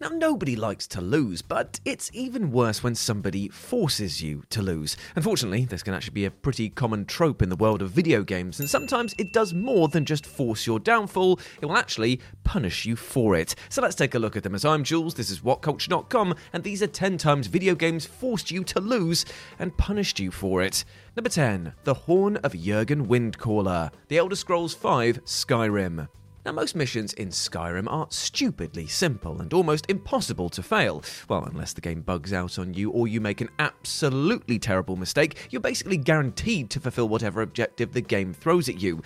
Now, nobody likes to lose, but it's even worse when somebody forces you to lose. Unfortunately, this can actually be a pretty common trope in the world of video games, and sometimes it does more than just force your downfall, it will actually punish you for it. So let's take a look at them. As I'm Jules, this is WhatCulture.com, and these are 10 times video games forced you to lose and punished you for it. Number 10. The Horn of Jürgen Windcaller. The Elder Scrolls V Skyrim. Now, most missions in Skyrim are stupidly simple and almost impossible to fail. Well, unless the game bugs out on you or you make an absolutely terrible mistake, you're basically guaranteed to fulfill whatever objective the game throws at you.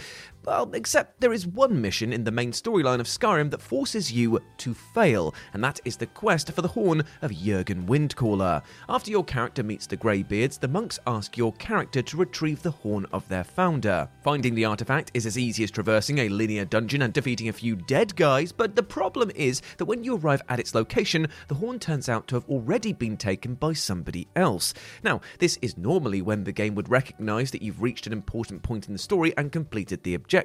Well, except there is one mission in the main storyline of Skyrim that forces you to fail, and that is the quest for the Horn of Jürgen Windcaller. After your character meets the Greybeards, the monks ask your character to retrieve the horn of their founder. Finding the artifact is as easy as traversing a linear dungeon and defeating a few dead guys, but the problem is that when you arrive at its location, the horn turns out to have already been taken by somebody else. Now, this is normally when the game would recognise that you've reached an important point in the story and completed the objective.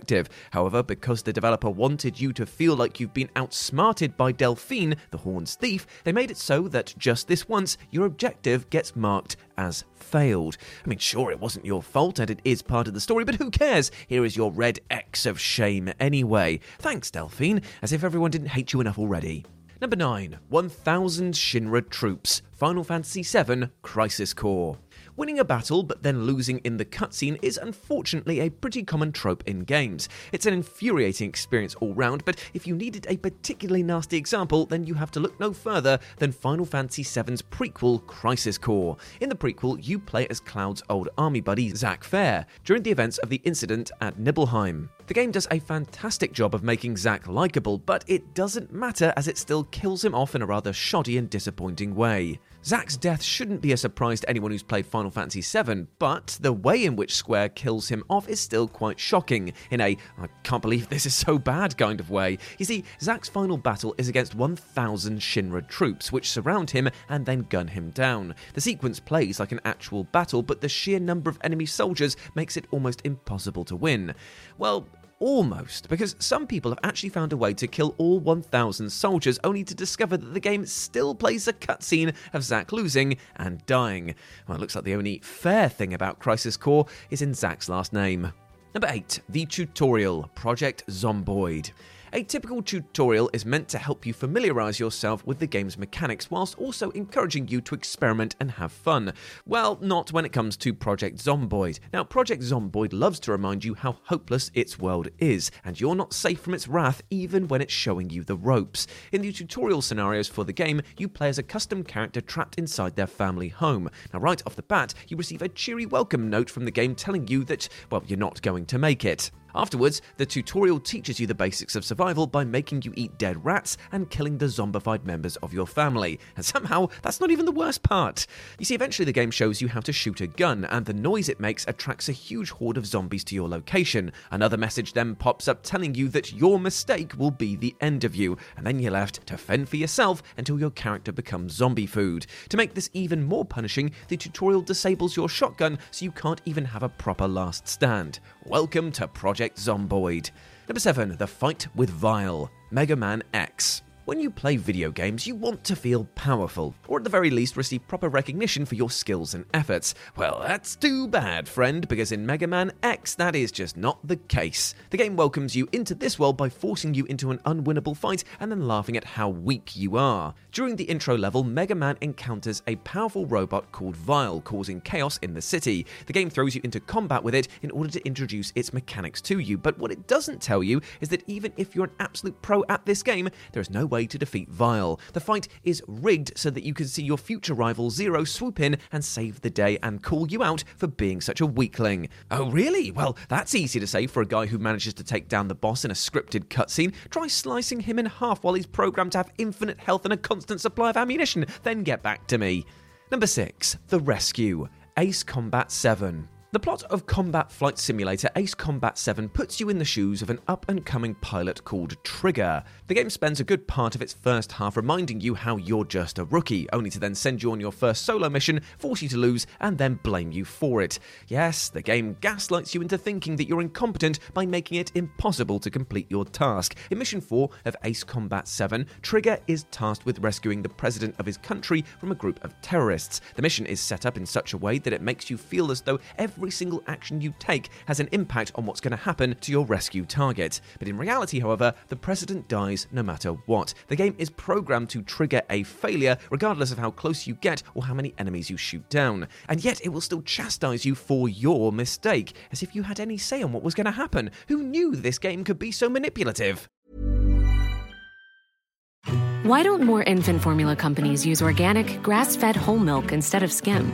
However, because the developer wanted you to feel like you've been outsmarted by Delphine, the horn's thief, they made it so that just this once, your objective gets marked as failed. I mean, sure, it wasn't your fault and it is part of the story, but who cares? Here is your red X of shame anyway. Thanks, Delphine, as if everyone didn't hate you enough already. Number 9. 1,000 Shinra Troops. Final Fantasy VII Crisis Core. Winning a battle but then losing in the cutscene is unfortunately a pretty common trope in games. It's an infuriating experience all round, but if you needed a particularly nasty example, then you have to look no further than Final Fantasy VII's prequel, Crisis Core. In the prequel, you play as Cloud's old army buddy, Zack Fair, during the events of the incident at Nibelheim. The game does a fantastic job of making Zack likeable, but it doesn't matter as it still kills him off in a rather shoddy and disappointing way. Zack's death shouldn't be a surprise to anyone who's played Final Fantasy VII, but the way in which Square kills him off is still quite shocking, in a "I can't believe this is so bad" kind of way. You see, Zack's final battle is against 1,000 Shinra troops, which surround him and then gun him down. The sequence plays like an actual battle, but the sheer number of enemy soldiers makes it almost impossible to win. Well, almost, because some people have actually found a way to kill all 1,000 soldiers, only to discover that the game still plays a cutscene of Zack losing and dying. Well, it looks like the only fair thing about Crisis Core is in Zack's last name. Number 8. The Tutorial. Project Zomboid. A typical tutorial is meant to help you familiarise yourself with the game's mechanics whilst also encouraging you to experiment and have fun. Well, not when it comes to Project Zomboid. Now, Project Zomboid loves to remind you how hopeless its world is, and you're not safe from its wrath even when it's showing you the ropes. In the tutorial scenarios for the game, you play as a custom character trapped inside their family home. Now, right off the bat, you receive a cheery welcome note from the game telling you that, well, you're not going to make it. Afterwards, the tutorial teaches you the basics of survival by making you eat dead rats and killing the zombified members of your family. And somehow, that's not even the worst part. You see, eventually the game shows you how to shoot a gun, and the noise it makes attracts a huge horde of zombies to your location. Another message then pops up telling you that your mistake will be the end of you, and then you're left to fend for yourself until your character becomes zombie food. To make this even more punishing, the tutorial disables your shotgun so you can't even have a proper last stand. Welcome to Project Zomboid. Number 7. The Fight with Vile. Mega Man X. When you play video games, you want to feel powerful, or at the very least receive proper recognition for your skills and efforts. Well, that's too bad, friend, because in Mega Man X, that is just not the case. The game welcomes you into this world by forcing you into an unwinnable fight and then laughing at how weak you are. During the intro level, Mega Man encounters a powerful robot called Vile, causing chaos in the city. The game throws you into combat with it in order to introduce its mechanics to you, but what it doesn't tell you is that even if you're an absolute pro at this game, there is no way to defeat Vile. The fight is rigged so that you can see your future rival Zero swoop in and save the day and call you out for being such a weakling. Oh really? Well, that's easy to say for a guy who manages to take down the boss in a scripted cutscene. Try slicing him in half while he's programmed to have infinite health and a constant supply of ammunition, then get back to me. Number 6. The Rescue. Ace Combat 7. The plot of Combat Flight Simulator Ace Combat 7 puts you in the shoes of an up-and-coming pilot called Trigger. The game spends a good part of its first half reminding you how you're just a rookie, only to then send you on your first solo mission, force you to lose, and then blame you for it. Yes, the game gaslights you into thinking that you're incompetent by making it impossible to complete your task. In Mission 4 of Ace Combat 7, Trigger is tasked with rescuing the president of his country from a group of terrorists. The mission is set up in such a way that it makes you feel as though every single action you take has an impact on what's going to happen to your rescue target. But in reality, however, the president dies no matter what. The game is programmed to trigger a failure, regardless of how close you get or how many enemies you shoot down. And yet, it will still chastise you for your mistake, as if you had any say on what was going to happen. Who knew this game could be so manipulative? Why don't more infant formula companies use organic, grass-fed whole milk instead of skim?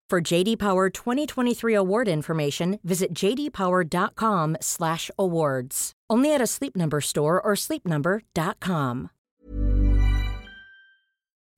For JD Power 2023 award information, visit jdpower.com/awards. Only at a Sleep Number store or sleepnumber.com.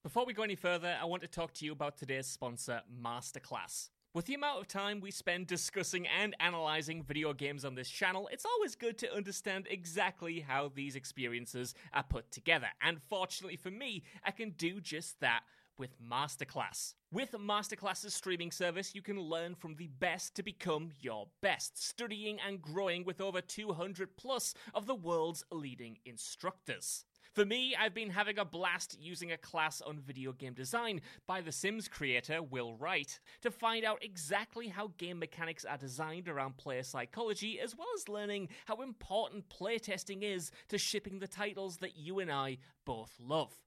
Before we go any further, I want to talk to you about today's sponsor, Masterclass. With the amount of time we spend discussing and analysing video games on this channel, it's always good to understand exactly how these experiences are put together. And fortunately for me, I can do just that with Masterclass. With Masterclass's streaming service, you can learn from the best to become your best, studying and growing with over 200 plus of the world's leading instructors. For me, I've been having a blast using a class on video game design by The Sims creator Will Wright to find out exactly how game mechanics are designed around player psychology, as well as learning how important playtesting is to shipping the titles that you and I both love.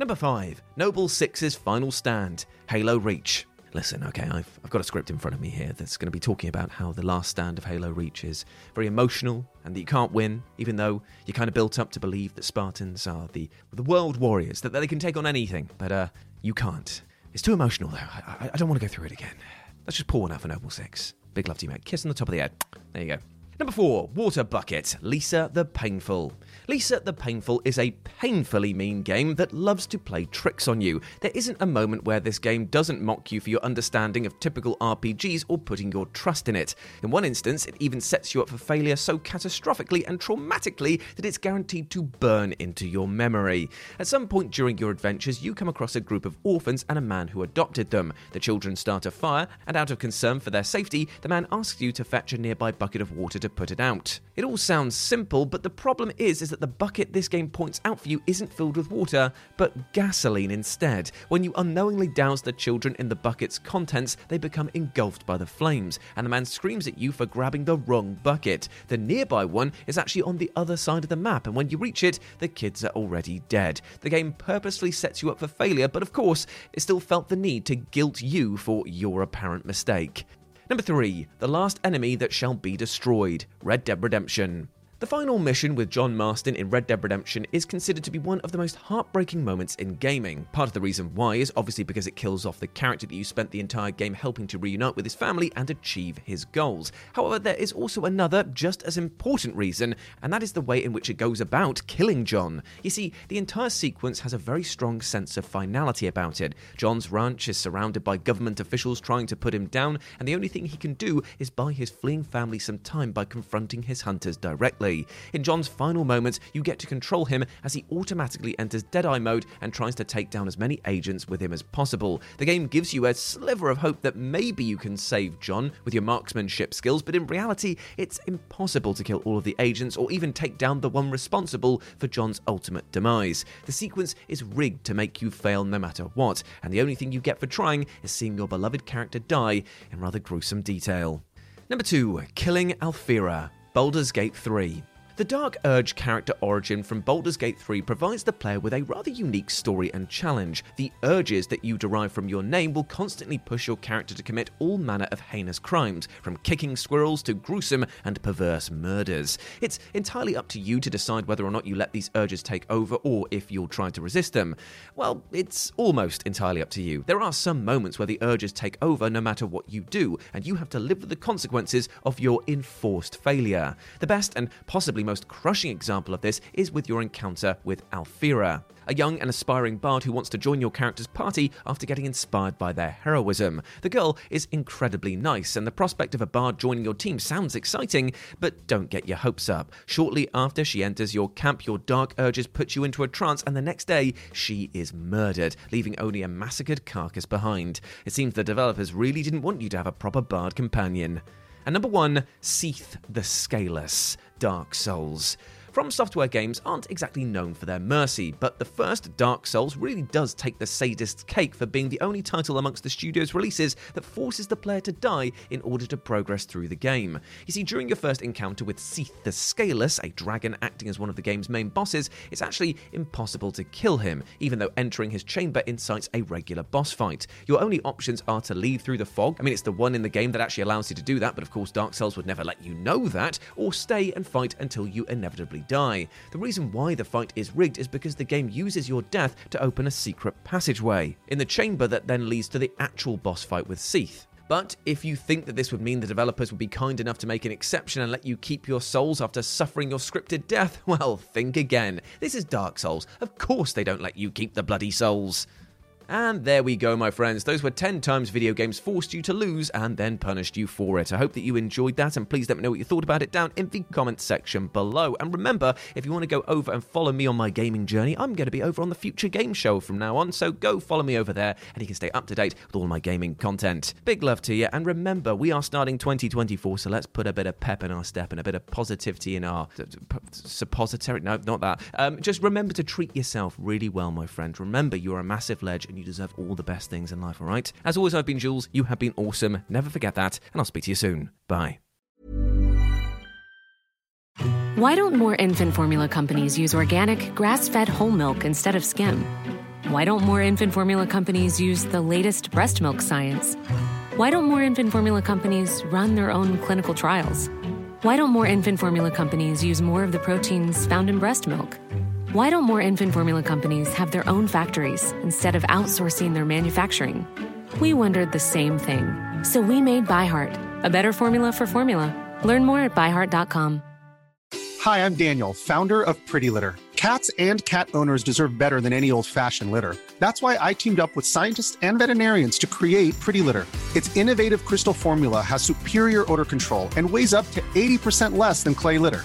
Number 5. Noble Six's Final Stand, Halo Reach. listen, okay, I've got a script in front of me here that's going to be talking about how the last stand of Halo Reach is very emotional and that you can't win, even though you're kind of built up to believe that Spartans are the world warriors, that they can take on anything, but you can't. It's too emotional, though. I don't want to go through it again. Let's just pour one out for Noble Six. Big love to you, mate. Kiss on the top of the head. There you go. Number 4, Water Bucket, Lisa the Painful. Lisa the Painful is a painfully mean game that loves to play tricks on you. There isn't a moment where this game doesn't mock you for your understanding of typical RPGs or putting your trust in it. In one instance, it even sets you up for failure so catastrophically and traumatically that it's guaranteed to burn into your memory. At some point during your adventures, you come across a group of orphans and a man who adopted them. The children start a fire, and out of concern for their safety, the man asks you to fetch a nearby bucket of water to put it out. It all sounds simple, but the problem is that the bucket this game points out for you isn't filled with water, but gasoline instead. When you unknowingly douse the children in the bucket's contents, they become engulfed by the flames, and the man screams at you for grabbing the wrong bucket. The nearby one is actually on the other side of the map, and when you reach it, the kids are already dead. The game purposely sets you up for failure, but of course, it still felt the need to guilt you for your apparent mistake. Number 3, The Last Enemy That Shall Be Destroyed, Red Dead Redemption. The final mission with John Marston in Red Dead Redemption is considered to be one of the most heartbreaking moments in gaming. Part of the reason why is obviously because it kills off the character that you spent the entire game helping to reunite with his family and achieve his goals. However, there is also another, just as important reason, and that is the way in which it goes about killing John. You see, the entire sequence has a very strong sense of finality about it. John's ranch is surrounded by government officials trying to put him down, and the only thing he can do is buy his fleeing family some time by confronting his hunters directly. In John's final moments, you get to control him as he automatically enters Deadeye mode and tries to take down as many agents with him as possible. The game gives you a sliver of hope that maybe you can save John with your marksmanship skills, but in reality, it's impossible to kill all of the agents or even take down the one responsible for John's ultimate demise. The sequence is rigged to make you fail no matter what, and the only thing you get for trying is seeing your beloved character die in rather gruesome detail. Number 2, Killing Alfira, Baldur's Gate 3. The Dark Urge character origin from Baldur's Gate 3 provides the player with a rather unique story and challenge. The urges that you derive from your name will constantly push your character to commit all manner of heinous crimes, from kicking squirrels to gruesome and perverse murders. It's entirely up to you to decide whether or not you let these urges take over or if you'll try to resist them. Well, it's almost entirely up to you. There are some moments where the urges take over no matter what you do, and you have to live with the consequences of your enforced failure. The best and possibly most crushing example of this is with your encounter with Alfira, a young and aspiring bard who wants to join your character's party after getting inspired by their heroism. The girl is incredibly nice, and the prospect of a bard joining your team sounds exciting, but don't get your hopes up. Shortly after she enters your camp, your dark urges put you into a trance, and the next day, she is murdered, leaving only a massacred carcass behind. It seems the developers really didn't want you to have a proper bard companion. And number 1, Seath the Scaleless, Dark Souls. From Software games aren't exactly known for their mercy, but the first Dark Souls really does take the sadist's cake for being the only title amongst the studio's releases that forces the player to die in order to progress through the game. You see, during your first encounter with Seath the Scaleless, a dragon acting as one of the game's main bosses, it's actually impossible to kill him, even though entering his chamber incites a regular boss fight. Your only options are to leave through the fog, I mean it's the one in the game that actually allows you to do that, but of course Dark Souls would never let you know that, or stay and fight until you inevitably die. The reason why the fight is rigged is because the game uses your death to open a secret passageway in the chamber that then leads to the actual boss fight with Seath. But if you think that this would mean the developers would be kind enough to make an exception and let you keep your souls after suffering your scripted death, well, think again. This is Dark Souls. Of course they don't let you keep the bloody souls. And there we go, my friends. Those were 10 times video games forced you to lose and then punished you for it. I hope that you enjoyed that, and please let me know what you thought about it down in the comments section below. And remember, if you want to go over and follow me on my gaming journey, I'm going to be over on the Future Game Show from now on, so go follow me over there and you can stay up to date with all my gaming content. Big love to you, and remember, we are starting 2024, so let's put a bit of pep in our step and a bit of positivity in our suppository. No, not that. Just remember to treat yourself really well, my friend. Remember, you're a massive ledge and you deserve all the best things in life, all right? As always, I've been Jules. You have been awesome. Never forget that, and I'll speak to you soon. Bye. Why don't more infant formula companies use organic, grass-fed whole milk instead of skim? Why don't more infant formula companies use the latest breast milk science? Why don't more infant formula companies run their own clinical trials? Why don't more infant formula companies use more of the proteins found in breast milk? Why don't more infant formula companies have their own factories instead of outsourcing their manufacturing? We wondered the same thing. So we made ByHeart, a better formula for formula. Learn more at byheart.com. Hi, I'm Daniel, founder of Pretty Litter. Cats and cat owners deserve better than any old-fashioned litter. That's why I teamed up with scientists and veterinarians to create Pretty Litter. Its innovative crystal formula has superior odor control and weighs up to 80% less than clay litter.